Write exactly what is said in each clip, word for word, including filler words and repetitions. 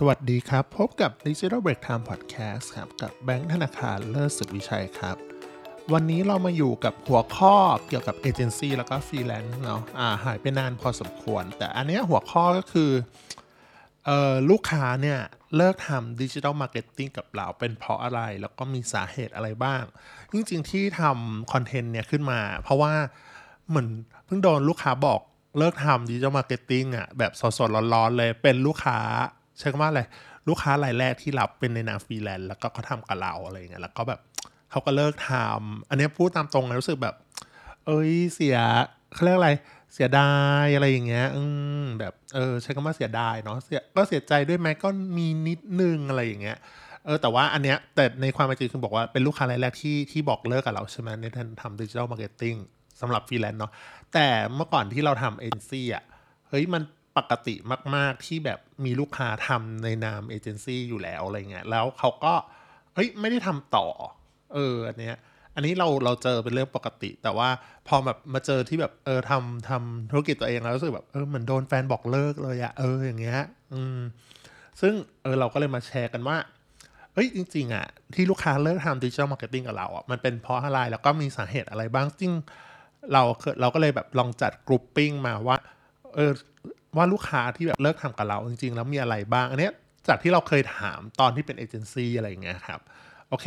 สวัสดีครับพบกับ Digital Break Time Podcast ครับกับแบงค์ธนาคารเลิศสุดวิชัยครับวันนี้เรามาอยู่กับหัวข้อเกี่ยวกับเอเจนซี่แล้วก็ฟรีแลนซ์เนาะอ่าหายไปนานพอสมควรแต่อันนี้หัวข้อก็คือเอ่อลูกค้าเนี่ยเลิกทำ Digital Marketing กับเราเป็นเพราะอะไรแล้วก็มีสาเหตุอะไรบ้างจริงๆที่ทำคอนเทนต์เนี่ยขึ้นมาเพราะว่าเหมือนเพิ่งโดนลูกค้าบอกเลิกทำ Digital Marketing อ่ะแบบสดๆร้อนๆเลยเป็นลูกค้าเช็คว่าอะไรลูกค้ารายแรกที่รับเป็นในนามฟรีแลนซ์แล้วก็เขาทำกับเราอะไรอย่างเงี้ยแล้วก็แบบเขาก็เลิกทำอันนี้พูดตามตรงเลยรู้สึกแบบเอ้ยเสียเขาเรียกอะไรเสียดายอะไรอย่างเงี้ยอืมแบบเออใช้คำว่าเสียดายเนาะเสียก็เสียใจด้วยไหมก็มีนิดนึงอะไรอย่างเงี้ยเออแต่ว่าอันเนี้ยแต่ในความจริงคือบอกว่าเป็นลูกค้ารายแรกที่ที่บอกเลิกกับเราใช่ไหมในการทำดิจิทัลมาร์เก็ตติ้งสำหรับฟรีแลนซ์เนาะแต่เมื่อก่อนที่เราทำเอเจนซี่อ่ะเฮ้ยมันปกติมากๆที่แบบมีลูกค้าทำในนามเอเจนซี่อยู่แล้วอะไรเงี้ยแล้วเขาก็เฮ้ยไม่ได้ทำต่อเอออันเนี้ยอันนี้เราเราเจอเป็นเรื่องปกติแต่ว่าพอแบบมาเจอที่แบบเออทำทำธุรกิจตัวเองแล้วรู้สึกแบบเออเหมือนโดนแฟนบอกเลิกเลยอะเอออย่างเงี้ยอืมซึ่งเออเราก็เลยมาแชร์กันว่าเฮ้ยจริงๆอะที่ลูกค้าเลิกทำดิจิทัลมาร์เก็ตติ้งกับเราอะมันเป็นเพราะอะไรแล้วก็มีสาเหตุอะไรบ้างจริงเราเราก็เลยแบบลองจัดกรุ๊ปปิ้งมาว่าเออว่าลูกค้าที่แบบเลิกทำกับเราจริงๆแล้วมีอะไรบ้างอันนี้จากที่เราเคยถามตอนที่เป็นเอเจนซี่อะไรอย่างเงี้ยครับโอเค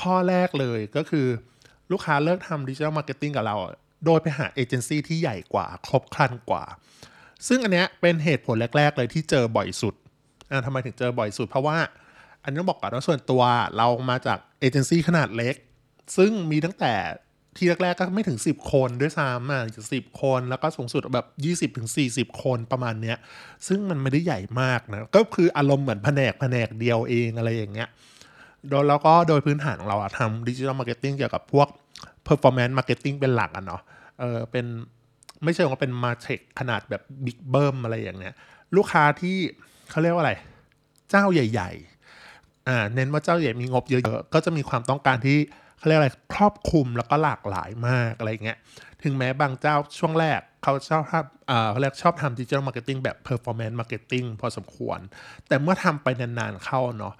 ข้อแรกเลยก็คือลูกค้าเลิกทำดิจิทัลมาร์เก็ตติ้งกับเราโดยไปหาเอเจนซี่ที่ใหญ่กว่าครบครันกว่าซึ่งอันเนี้ยเป็นเหตุผลแรกๆเลยที่เจอบ่อยสุดอ่าทำไมถึงเจอบ่อยสุดเพราะว่าอันนี้ต้องบอกก่อนว่าส่วนตัวเรามาจากเอเจนซี่ขนาดเล็กซึ่งมีตั้งแต่ทีแรกๆก็ไม่ถึงสิบคนด้วยซ้ำอ่ะสิบคนแล้วก็สูงสุดแบบ ยี่สิบถึงสี่สิบ คนประมาณเนี้ยซึ่งมันไม่ได้ใหญ่มากนะก็คืออารมณ์เหมือนแผนกแผนกเดียวเองอะไรอย่างเงี้ยแล้วก็โดยพื้นฐานของเราอะทำ Digital Marketing เกี่ยวกับพวก Performance Marketing เป็นหลักอ่ะเนาะเออเป็นไม่ใช่ว่าเป็น Martech ขนาดแบบ Big Boom อะไรอย่างเงี้ยลูกค้าที่เขาเรียกว่าอะไรเจ้าใหญ่ๆอ่าเน้นว่าเจ้าใหญ่มีงบเยอะๆก็จะมีความต้องการที่เขาเรียกอะไรครอบคลุมแล้วก็หลากหลายมากอะไรเงี้ยถึงแม้บางเจ้าช่วงแรกเขาชอบเอ่อเขาเรียกชอบทำ Digital Marketing แบบ Performance Marketing พอสมควรแต่เมื่อทำไปนานๆเข้าเนาะ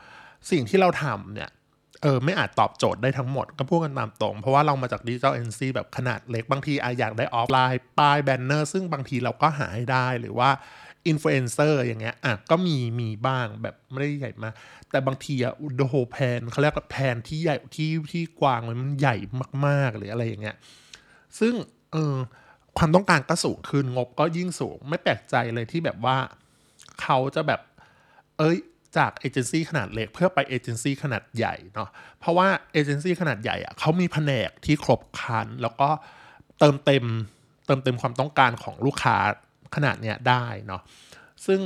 สิ่งที่เราทำเนี่ยเออไม่อาจตอบโจทย์ได้ทั้งหมดก็พูดกันตามตรงเพราะว่าเรามาจาก Digital Agency แบบขนาดเล็กบางทีอยากได้ออฟไลน์ป้ายแบนเนอร์ซึ่งบางทีเราก็หาให้ได้หรือว่า Influencer อย่างเงี้ยอ่ะก็มีมีบ้างแบบไม่ได้ใหญ่มากแต่บางทีอ่ะโดโฮแพนเขาเรียกแพนที่ใหญ่ที่ที่กว้างมันใหญ่มากๆหรืออะไรอย่างเงี้ยซึ่งเออความต้องการก็สูงขึ้นงบก็ยิ่งสูงไม่แปลกใจเลยที่แบบว่าเขาจะแบบเอ้ยจากเอเจนซี่ขนาดเล็กเพื่อไปเอเจนซี่ขนาดใหญ่เนาะเพราะว่าเอเจนซี่ขนาดใหญ่อ่ะเขามีแผนกที่ครบครันแล้วก็เติมเต็มเติมเต็มความต้องการของลูกค้าขนาดเนี้ยได้เนาะซึ่ง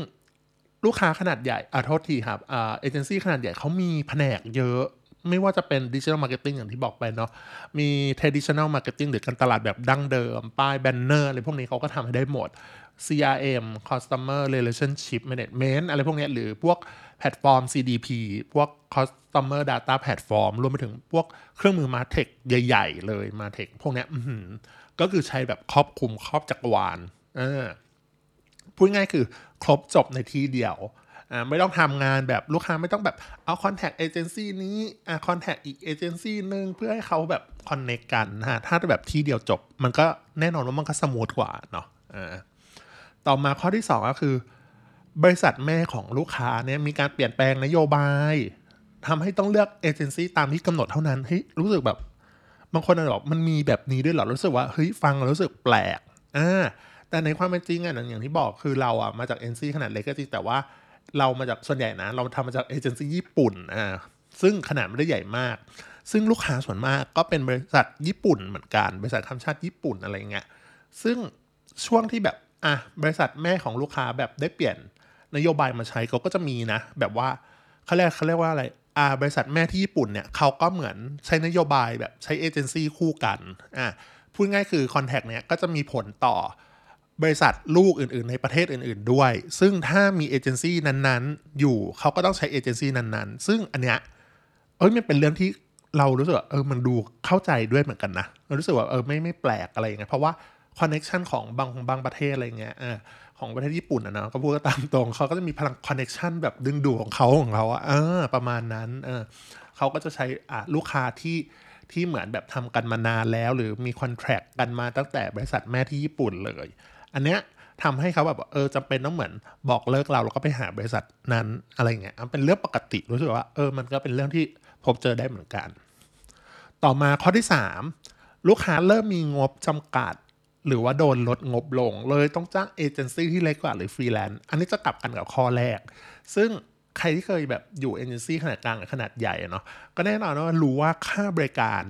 ลูกค้าขนาดใหญ่อ่ะโทษทีครับอ่าเอเจนซี่ขนาดใหญ่เขามีแผนกเยอะไม่ว่าจะเป็น Digital Marketing อย่างที่บอกไปเนาะมี Traditional Marketing หรือการตลาดแบบดั้งเดิมป้ายแบนเนอร์อะไรพวกนี้เขาก็ทำให้ได้หมด ซี อาร์ เอ็ม Customer Relationship Management อะไรพวกนี้หรือพวกแพลตฟอร์ม ซี ดี พี พวก Customer Data Platform รวมไปถึงพวกเครื่องมือ Martech ใหญ่ๆเลย Martech พวกนี้ก็คือใช้แบบครอบคลุมครอบจักรวาลพูดง่ายคือครบจบในที่เดียวไม่ต้องทำงานแบบลูกค้าไม่ต้องแบบเอาคอนแทคเอเจนซี่นี้อ่ะคอนแทคอีกเอเจนซี่นึงเพื่อให้เขาแบบคอนเนคกันนะฮะถ้าแบบที่เดียวจบมันก็แน่นอนว่ามันก็สมูทกว่าเนาะอ่าต่อมาข้อที่สองก็คือบริษัทแม่ของลูกค้าเนี่ยมีการเปลี่ยนแปลงนโยบายทำให้ต้องเลือกเอเจนซี่ตามที่กำหนดเท่านั้นเฮ้ยรู้สึกแบบบางคนอาจจะบอกมันมีแบบนี้ด้วยเหรอรู้สึกว่าเฮ้ยฟังแล้วรู้สึกแปลกอ่าแต่ในความเป็นจริงอ่ะอย่างที่บอกคือเราอ่ะมาจากเอเจนซี่ขนาดเล็กก็จริงแต่ว่าเรามาจากส่วนใหญ่นะเราทำมาจากเอเจนซี่ญี่ปุ่นอ่าซึ่งขนาดไม่ได้ใหญ่มากซึ่งลูกค้าส่วนมากก็เป็นบริษัทญี่ปุ่นเหมือนกันบริษัทข้ามชาติญี่ปุ่นอะไรเงี้ยซึ่งช่วงที่แบบอ่ะบริษัทแม่ของลูกค้าแบบได้เปลี่ยนนโยบายมาใช้เขาก็จะมีนะแบบว่าเขาเรียกเขาเรียกว่าอะไรอ่าบริษัทแม่ที่ญี่ปุ่นเนี่ยเขาก็เหมือนใช้นโยบายแบบใช้เอเจนซี่คู่กันอ่ะพูดง่ายคือคอนแทคเนี่ยก็จะมีผลต่อบริษัทลูกอื่นๆในประเทศอื่นๆด้วยซึ่งถ้ามีเอเจนซี่นั้นๆอยู่เขาก็ต้องใช้เอเจนซี่นั้นๆซึ่งอันเนี้ยเอ้ยมันเป็นเรื่องที่เรารู้สึกว่าเออมันดูเข้าใจด้วยเหมือนกันนะรู้สึกว่าเออไม่ไม่แปลกอะไรอย่างเงี้ยเพราะว่าคอนเนคชั่นของบางบางประเทศอะไรเงี้ยอ่า ของประเทศญี่ปุ่นอ่ะนะก็พูดก็ตามตรงเขาก็จะมีพลังคอนเนคชั่นแบบดึงดูดของเขาของเขาอะเออประมาณนั้นเออเขาก็จะใช้ลูกค้าที่ที่เหมือนแบบทำกันมานานแล้วหรือมีคอนแทรคกันมาตั้งแต่บริษัทแม่ที่ญี่ปุ่นเลยอันเนี้ยทำให้เขาแบบเออจำเป็นต้องเหมือนบอกเลิกเราแล้วก็ไปหาบริษัทนั้นอะไรเงี้ยเป็นเรื่องปกติรู้สึกว่าเออมันก็เป็นเรื่องที่พบเจอได้เหมือนกันต่อมาข้อที่สามลูกค้าเริ่มมีงบจำกัดหรือว่าโดนลดงบลงเลยต้องจ้างเอเจนซี่ที่เล็กกว่าหรือฟรีแลนซ์อันนี้จะกลับกันกับข้อแรกซึ่งใครที่เคยแบบอยู่เอเจนซี่ขนาดกลางกับขนาดใหญ่เนาะก็แน่นอนว่ารู้ว่าค่าบริการ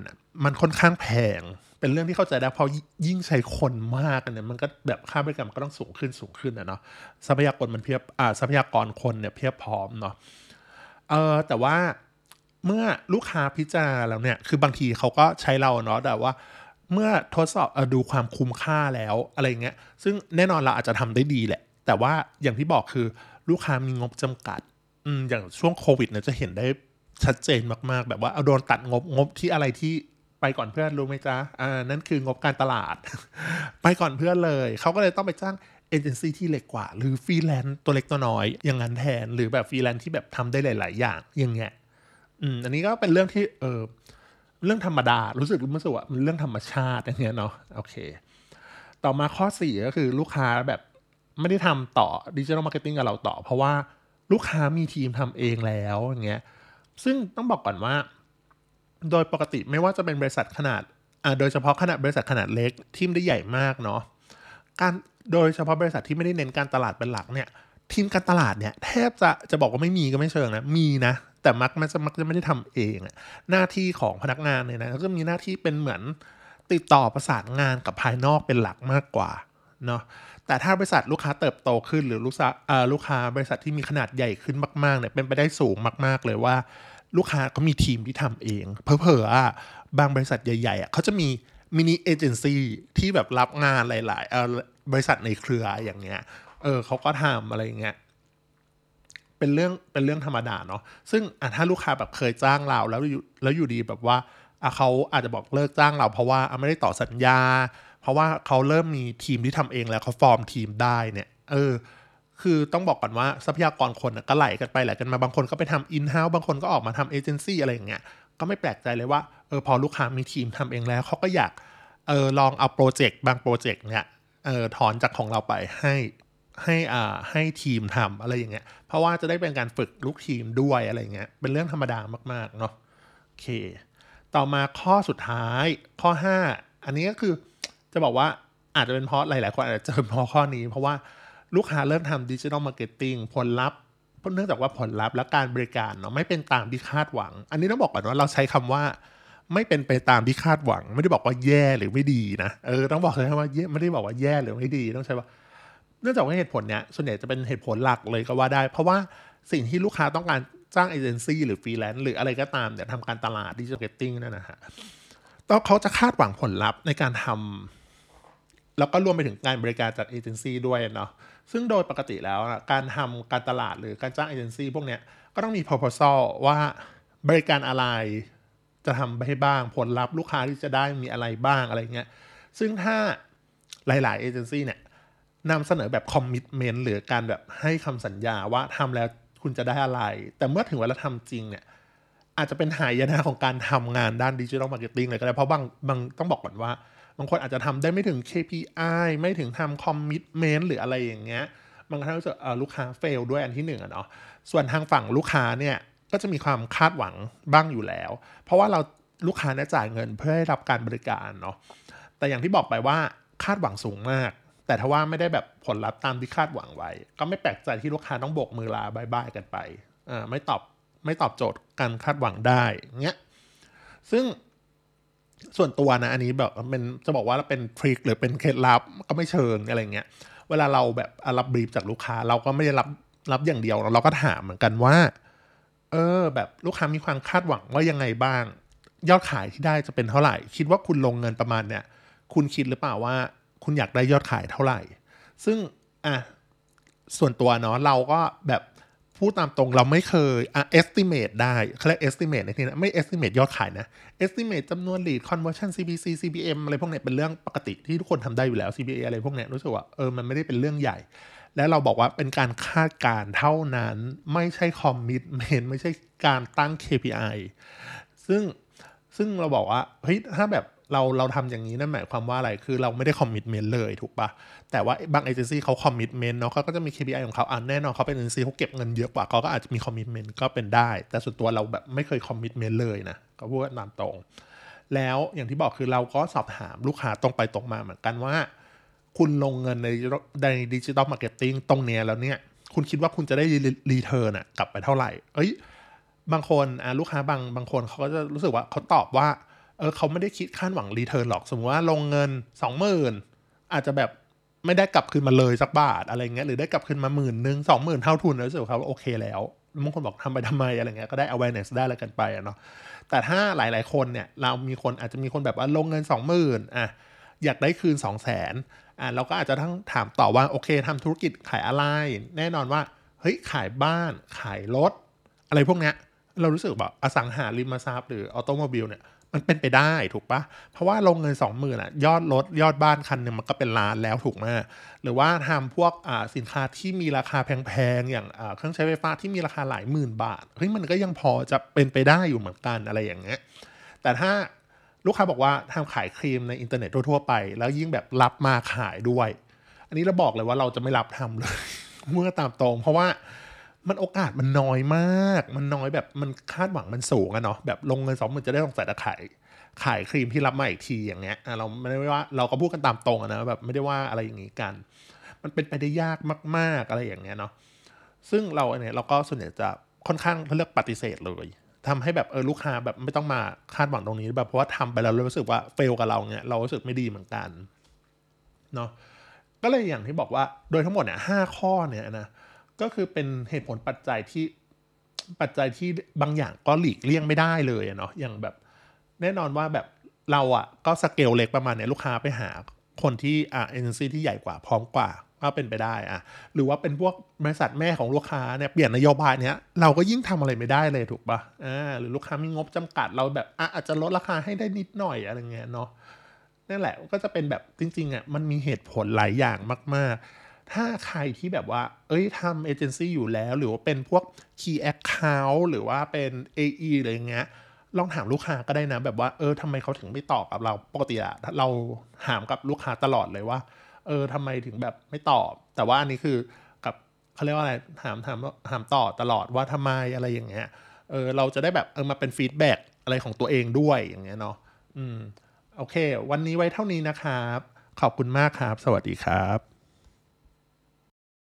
มันค่อนข้างแพงเป็นเรื่องที่เข้าใจได้เพราะยิ่งใช้คนมากเนี่ยมันก็แบบค่าบริการมันก็ต้องสูงขึ้นสูงขึ้นนะเนาะทรัพยากรมันเพียบอ่าทรัพยากรคนเนี่ยเพียบพร้อมเนาะเออแต่ว่าเมื่อลูกค้าพิจารณาแล้วเนี่ยคือบางทีเขาก็ใช้เราเนาะแต่ว่าเมื่อทดสอบดูความคุ้มค่าแล้วอะไรเงี้ยซึ่งแน่นอนเราอาจจะทำได้ดีแหละแต่ว่าอย่างที่บอกคือลูกค้ามีงบจำกัดอย่างช่วงโควิดเนี่ยจะเห็นได้ชัดเจนมากๆแบบว่าเอาโดนตัดงบงบที่อะไรที่ไปก่อนเพื่อนรู้ไหมจ๊ะอ่านั่นคืองบการตลาด ไปก่อนเพื่อนเลยเขาก็เลยต้องไปจ้างเอเจนซี่ที่เล็กกว่าหรือฟรีแลนซ์ตัวเล็กตัวน้อยอย่างนั้นแทนหรือแบบฟรีแลนซ์ที่แบบทำได้หลายๆอย่างอย่างเงี้ยอืมอันนี้ก็เป็นเรื่องที่เออเรื่องธรรมดารู้สึกรู้สึกว่ามันเรื่องธรรมชาติอย่างเงี้ยเนาะโอเคต่อมาข้อสี่ก็คือลูกค้าแบบไม่ได้ทำต่อ Digital Marketing กับเราต่อเพราะว่าลูกค้ามีทีมทำเองแล้วอย่างเงี้ยซึ่งต้องบอกก่อนว่าโดยปกติไม่ว่าจะเป็นบริษัทขนาดโดยเฉพาะขนาดบริษัทขนาดเล็กทีมได้ใหญ่มากเนาะการโดยเฉพาะบริษัทที่ไม่ได้เน้นการตลาดเป็นหลักเนี่ยทีมการตลาดเนี่ยแทบจะจะบอกว่าไม่มีก็ไม่เชิงนะมีนะแต่มักมันจะมักจะไม่ได้ทำเองหน้าที่ของพนักงานเนี่ยนะก็มีหน้าที่เป็นเหมือนติดต่อประสานงานกับภายนอกเป็นหลักมากกว่าเนาะแต่ถ้าบริษัทลูกค้าเติบโตขึ้นหรือลูกค้าเอ่อลูกค้าบริษัทที่มีขนาดใหญ่ขึ้นมากๆเนี่ยเป็นไปได้สูงมากๆเลยว่าลูกค้าก็มีทีมที่ทำเองเผลอๆอ่ะบางบริษัทใหญ่ๆเขาจะมีมินิเอเจนซี่ที่แบบรับงานหลายๆเอ่อบริษัทในเครืออย่างเงี้ยเออเขาก็ทำอะไรอย่างเงี้ยเป็นเรื่องเป็นเรื่องธรรมดาเนาะซึ่งถ้าลูกค้าแบบเคยจ้างเราแล้วแล้วอยู่ดีแบบว่าเขาอาจจะบอกเลิกจ้างเราเพราะว่าไม่ได้ต่อสัญญาเพราะว่าเขาเริ่มมีทีมที่ทำเองแล้วเขาฟอร์มทีมได้เนี่ยเออคือต้องบอกก่อนว่าทรัพยากรคนก็ไหลกันไปไหลกันมาบางคนก็ไปทำอินเฮ้าส์บางคนก็ออกมาทำเอเจนซี่อะไรอย่างเงี้ยก็ไม่แปลกใจเลยว่าเออพอลูกค้ามีทีมทำเองแล้วเขาก็อยากเออลองเอาโปรเจกต์บางโปรเจกต์เนี่ยเออถอนจากของเราไปให้ให้อ่าให้ทีมทำอะไรอย่างเงี้ยเพราะว่าจะได้เป็นการฝึกลูกทีมด้วยอะไรอย่างเงี้ยเป็นเรื่องธรรมดามากๆเนาะโอเคต่อมาข้อสุดท้ายข้อห้าอันนี้ก็คือจะบอกว่าอาจจะเป็นเพราะหลายๆคนอาจจะเจอเพราะข้อนี้เพราะว่าลูกค้าเริ่มทำดิจิทัลมาร์เก็ตติ้งผลลัพธ์เนื่องจากว่าผลลัพธ์และการบริการเนาะไม่เป็นตามที่คาดหวังอันนี้ต้องบอกก่อนว่าเราใช้คำว่าไม่เป็นไปตามที่คาดหวังไม่ได้บอกว่าแย่หรือไม่ดีนะเออต้องบอกเลยว่าไม่ได้บอกว่าแย่หรือไม่ดีต้องใช้ว่าเนื่องจากว่าเหตุผลเนี้ยส่วนใหญ่จะเป็นเหตุผลหลักเลยก็ว่าได้เพราะว่าสิ่งที่ลูกค้าต้องการจ้างเอเจนซี่หรือฟรีแลนซ์หรืออะไรก็ตามเนี่ยทำการตลาดดิจิทัลมาร์เก็ตติ้งนั่นนะฮะต้องเขาจะคาดหวังผลลัพธ์ในการทำแล้วก็รวมไปถึงการบริการจากเอเจนซี่ด้วยเนาะซึ่งโดยปกติแล้วการทำการตลาดหรือการจ้างเอเจนซี่พวกเนี้ยก็ต้องมี proposal ว่าบริการอะไรจะทำไปให้บ้างผลลัพธ์ลูกค้าที่จะได้มีอะไรบ้างอะไรเงี้ยซึ่งถ้าหลายๆเอเจนซี่เนี่ยนำเสนอแบบ commitment หรือการแบบให้คำสัญญาว่าทำแล้วคุณจะได้อะไรแต่เมื่อถึงเวลาทำจริงเนี่ยอาจจะเป็นหายนะของการทำงานด้าน Digital Marketing เลยก็ได้เพราะบางบางต้องบอกก่อนว่าบางคนอาจจะทำได้ไม่ถึง เค พี ไอ ไม่ถึงทำ commitment หรืออะไรอย่างเงี้ยบางครั้งก็จะเอ่อลูกค้า fail ด้วยอันที่หนึ่งอ่ะเนาะส่วนทางฝั่งลูกค้าเนี่ยก็จะมีความคาดหวังบ้างอยู่แล้วเพราะว่าเราลูกค้าเนี่ยจ่ายเงินเพื่อให้รับการบริการเนาะแต่อย่างที่บอกไปว่าคาดหวังสูงมากแต่ถ้าว่าไม่ได้แบบผลลัพธ์ตามที่คาดหวังไว้ก็ไม่แปลกใจที่ลูกค้าต้องโบกมือลาบายบายกันไปอ่าไม่ตอบไม่ตอบโจทย์การคาดหวังได้เงี้ยซึ่งส่วนตัวนะอันนี้แบบเป็นจะบอกว่าเป็นทริคหรือเป็นเคล็ดลับก็ไม่เชิงอะไรเงี้ยเวลาเราแบบรับบรีฟจากลูกค้าเราก็ไม่ได้รับรับอย่างเดียวเราก็ถามเหมือนกันว่าเออแบบลูกค้ามีความคาดหวังว่ายังไงบ้างยอดขายที่ได้จะเป็นเท่าไหร่คิดว่าคุณลงเงินประมาณเนี้ยคุณคิดหรือเปล่าว่าคุณอยากได้ยอดขายเท่าไหร่ซึ่งอ่ะส่วนตัวเนาะเราก็แบบพูดตามตรงเราไม่เคยอ่ะ estimate ได้เขาเรียก estimate ในที่นี้ไม่ estimate ยอดขายนะ estimate จำนวน lead conversion ซี พี ซี ซี บี เอ็ม อะไรพวกเนี้ยเป็นเรื่องปกติที่ทุกคนทำได้อยู่แล้ว ซี บี เอ อะไรพวกเนี้ยรู้สึกว่าเออมันไม่ได้เป็นเรื่องใหญ่ และเราบอกว่าเป็นการคาดการณ์เท่านั้นไม่ใช่คอมมิตเมนต์ไม่ใช่การตั้ง เค พี ไอ ซึ่งซึ่งเราบอกว่าเฮ้ยถ้าแบบเราเราทำอย่างนี้นั่นหมายความว่าอะไรคือเราไม่ได้คอมมิตเมนต์เลยถูกปะแต่ว่าบางเอเจนซี่เขาคอมมิตเมนต์เนาะเขาก็จะมี เค พี ไอ ของเขาอ่ะแน่นอนเขาเป็นเอเจนซี่เขาเก็บเงินเยอะกว่าเขาก็อาจจะมีคอมมิตเมนต์ก็เป็นได้แต่ส่วนตัวเราแบบไม่เคยคอมมิตเมนต์เลยนะก็พูดตามตรงแล้วอย่างที่บอกคือเราก็สอบถามลูกค้าตรงไปตรงมาเหมือนกันว่าคุณลงเงินในใน Digital Marketing ตรงเนี้ยแล้วเนี่ยคุณคิดว่าคุณจะได้รีเทิร์นอ่ะกลับไปเท่าไหร่เอ้ยบางคนอ่ะลูกค้าบางบางคนเขาก็จะรู้สึกว่าเขาตอบว่าเออเขาไม่ได้คิดคาดหวังรีเทิร์นหรอกสมมติว่าลงเงิน สองหมื่น อาจจะแบบไม่ได้กลับคืนมาเลยสักบาทอะไรเงี้ยหรือได้กลับคืนมา หนึ่งหมื่น สองหมื่น เท่าทุนแล้วรู้สึกว่าโอเคแล้วบางคนบอกทำไปทำไมอะไรเงี้ยก็ได้ awareness ได้แล้วกันไปอ่ะเนาะแต่ถ้าหลายๆคนเนี่ยเรามีคนอาจจะมีคนแบบว่าลงเงิน สองหมื่น อ่ะอยากได้คืน สองแสน อ่ะเราก็อาจจะทั้งถามต่อว่าโอเคทำธุรกิจขายอะไรแน่นอนว่าเฮ้ยขายบ้านขายรถอะไรพวกเนี้ยเรารู้สึกแบบอสังหาริมทรัพย์หรือออโตโมบิลเนี่ยมันเป็นไปได้ถูกปะเพราะว่าลงเงิน สองหมื่น น่ะยอดรถยอดบ้านคันนึงมันก็เป็นล้านแล้วถูกมั้ยหรือว่าทำพวกอ่าสินค้าที่มีราคาแพงๆอย่างอ่าเครื่องใช้ไฟฟ้าที่มีราคาหลายหมื่นบาทเฮ้ยมันก็ยังพอจะเป็นไปได้อยู่เหมือนกันอะไรอย่างเงี้ยแต่ถ้าลูกค้าบอกว่าทำขายครีมในอินเทอร์เน็ตทั่วๆไปแล้วยิ่งแบบรับมาขายด้วยอันนี้เราบอกเลยว่าเราจะไม่รับทำเลย เมื่อตามตรงเพราะว่ามันโอกาสมันน้อยมากมันน้อยแบบมันคาดหวังมันสูงอะเนาะแบบลงเงิน สองหมื่น จะได้ลงใส่ตะขายขายครีมที่รับมาอีกทีอย่างเงี้ยเราไม่ได้ว่าเราก็พูดกันตามตรงอะนะแบบไม่ได้ว่าอะไรอย่างงี้กันมันเป็นไปได้ยากมากๆอะไรอย่างเงี้ยเนาะซึ่งเราเนี่ยเราก็ส่วนใหญ่จะค่อนข้างเลือกปฏิเสธเลยทำให้แบบเออลูกค้าแบบไม่ต้องมาคาดหวังตรงนี้แบบเพราะว่าทำไปแล้วรู้สึกว่าเฟลกับเราเงี้ยเรารู้สึกไม่ดีเหมือนกันเนาะก็เลยอย่างที่บอกว่าโดยทั้งหมดเนี่ยห้าข้อเนี่ยนะก็คือเป็นเหตุผลปัจจัยที่ปัจจัยที่บางอย่างก็หลีกเลี่ยงไม่ได้เลยเนาะอย่างแบบแน่นอนว่าแบบเราอ่ะก็สเกลเล็กประมาณเนี่ยลูกค้าไปหาคนที่อ่ะเอเจนซี่ที่ใหญ่กว่าพร้อมกว่าก็เป็นไปได้อ่ะหรือว่าเป็นพวกบริษัทแม่ของลูกค้าเนี่ยเปลี่ยนนโยบายเนี้ยเราก็ยิ่งทำอะไรไม่ได้เลยถูกป่ะอ่าหรือลูกค้ามีงบจำกัดเราแบบอ่ะอาจจะลดราคาให้ได้นิดหน่อยอะไรเงี้ยเนาะนั่นแหละก็จะเป็นแบบจริงๆอ่ะมันมีเหตุผลหลายอย่างมากๆถ้าใครที่แบบว่าเอ้ยทำเอเจนซี่อยู่แล้วหรือว่าเป็นพวก Key Account หรือว่าเป็น เอ อี อะไรอย่างเงี้ยลองถามลูกค้าก็ได้นะแบบว่าเออทำไมเขาถึงไม่ตอบกับเราปกติอะเราถามกับลูกค้าตลอดเลยว่าเออทำไมถึงแบบไม่ตอบแต่ว่าอันนี้คือกับเขาเรียกว่าอะไรถามถามถามต่อตลอดว่าทำไมอะไรอย่างเงี้ยเออเราจะได้แบบเออมาเป็นฟีดแบ็กอะไรของตัวเองด้วยอย่างเงี้ยเนาะอืมโอเควันนี้ไว้เท่านี้นะครับขอบคุณมากครับสวัสดีครับ